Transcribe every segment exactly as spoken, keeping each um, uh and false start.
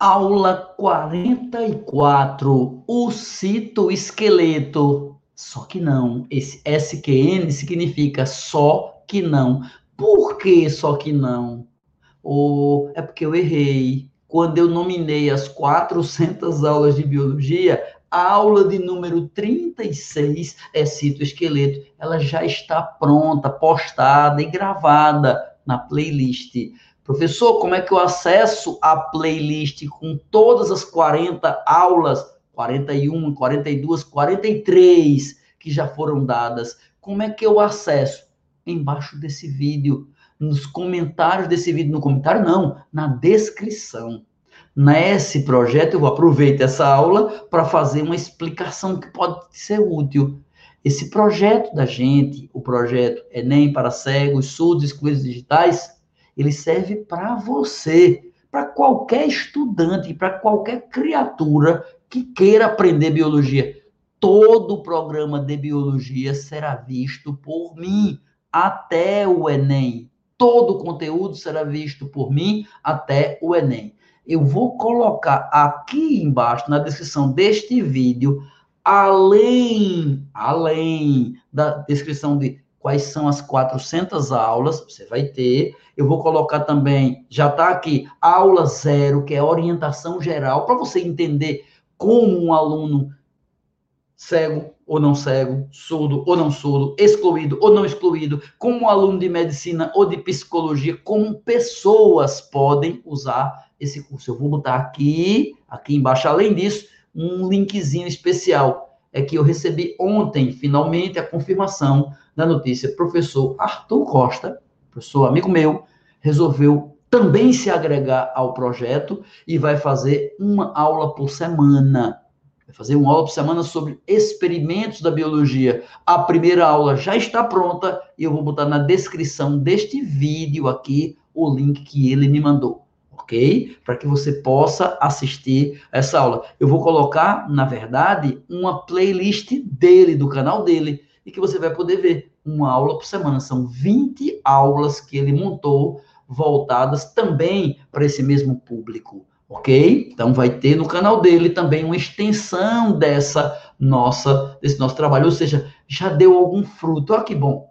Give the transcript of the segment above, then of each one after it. Aula quarenta e quatro, o citoesqueleto. Só que não, esse S Q N significa só que não. Por que só que não? Ou é porque eu errei. Quando eu nominei as quatrocentas aulas de biologia, a aula de número trinta e seis é citoesqueleto. Ela já está pronta, postada e gravada na playlist. Professor, como é que eu acesso a playlist com todas as quarenta aulas, quarenta e uma, quarenta e duas, quarenta e três que já foram dadas? Como é que eu acesso? Embaixo desse vídeo, nos comentários desse vídeo, no comentário não, na descrição. Nesse projeto eu aproveito essa aula para fazer uma explicação que pode ser útil. Esse projeto da gente, o projeto Enem para cegos, surdos e excluídos digitais, ele serve para você, para qualquer estudante, para qualquer criatura que queira aprender biologia. Todo o programa de biologia será visto por mim até o Enem. Todo o conteúdo será visto por mim até o Enem. Eu vou colocar aqui embaixo, na descrição deste vídeo, além, além da descrição de quais são as quatrocentas aulas, você vai ter. Eu vou colocar também, já está aqui, aula zero, que é orientação geral, para você entender como um aluno cego ou não cego, surdo ou não surdo, excluído ou não excluído, como um aluno de medicina ou de psicologia, como pessoas podem usar esse curso. Eu vou botar aqui, aqui embaixo, além disso, um linkzinho especial. É que eu recebi ontem, finalmente, a confirmação da notícia. Professor Arthur Costa, professor amigo meu, resolveu também se agregar ao projeto e vai fazer uma aula por semana. Vai fazer uma aula por semana sobre experimentos da biologia. A primeira aula já está pronta e eu vou botar na descrição deste vídeo aqui o link que ele me mandou. Ok? Para que você possa assistir essa aula. Eu vou colocar, na verdade, uma playlist dele, do canal dele, e que você vai poder ver uma aula por semana. São vinte aulas que ele montou, voltadas também para esse mesmo público, ok? Então, vai ter no canal dele também uma extensão dessa nossa, desse nosso trabalho, ou seja, já deu algum fruto. Olha que bom!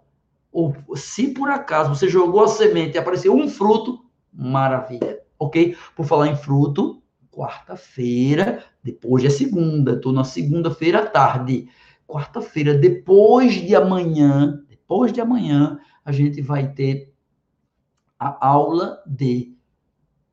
Ou, se por acaso você jogou a semente e apareceu um fruto, maravilha! Ok? Por falar em fruto, quarta-feira, depois é segunda, estou na segunda-feira à tarde. Quarta-feira, depois de amanhã, depois de amanhã, a gente vai ter a aula de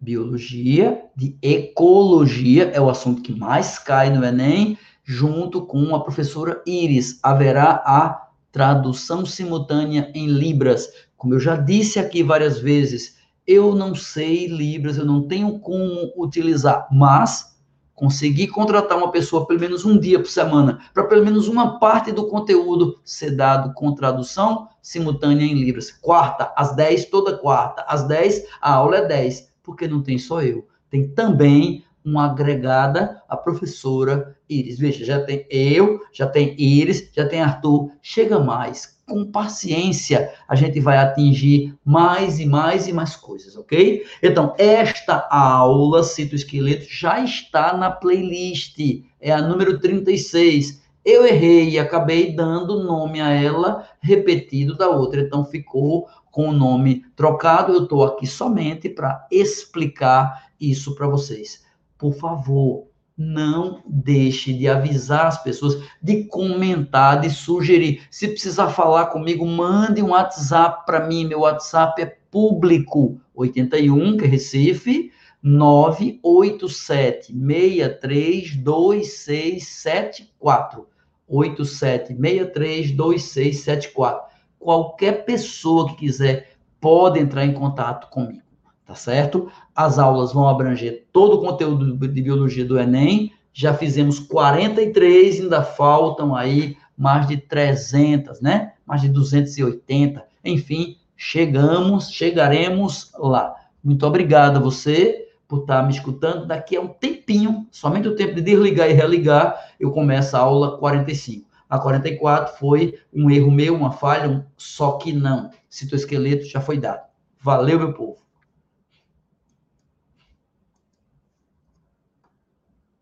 biologia, de ecologia, é o assunto que mais cai no Enem, junto com a professora Iris. Haverá a tradução simultânea em Libras. Como eu já disse aqui várias vezes, eu não sei Libras, eu não tenho como utilizar, mas consegui contratar uma pessoa pelo menos um dia por semana, para pelo menos uma parte do conteúdo ser dado com tradução simultânea em Libras. Quarta, às dez, toda quarta, às dez, a aula é dez, porque não tem só eu. Tem também uma agregada, a professora Iris. Veja, já tem eu, já tem Iris, já tem Arthur, chega mais. Com paciência, a gente vai atingir mais e mais e mais coisas, ok? Então, esta aula, citoesqueleto, já está na playlist. É a número trinta e seis. Eu errei e acabei dando nome a ela repetido da outra. Então, ficou com o nome trocado. Eu estou aqui somente para explicar isso para vocês. Por favor, não deixe de avisar as pessoas, de comentar, de sugerir. Se precisar falar comigo, mande um WhatsApp para mim. Meu WhatsApp é público, oitenta e um, que é Recife, nove oito sete, seis três dois seis sete quatro. oito sete seis três dois seis sete quatro. Qualquer pessoa que quiser pode entrar em contato comigo. Tá certo? As aulas vão abranger todo o conteúdo de biologia do Enem. Já fizemos quarenta e três, ainda faltam aí mais de trezentas, né? Mais de duzentas e oitenta. Enfim, chegamos, chegaremos lá. Muito obrigado a você por estar me escutando. Daqui a um tempinho, somente o tempo de desligar e religar, eu começo a aula quarenta e cinco. A quarenta e quatro foi um erro meu, uma falha, um só que não. Citoesqueleto já foi dado. Valeu, meu povo.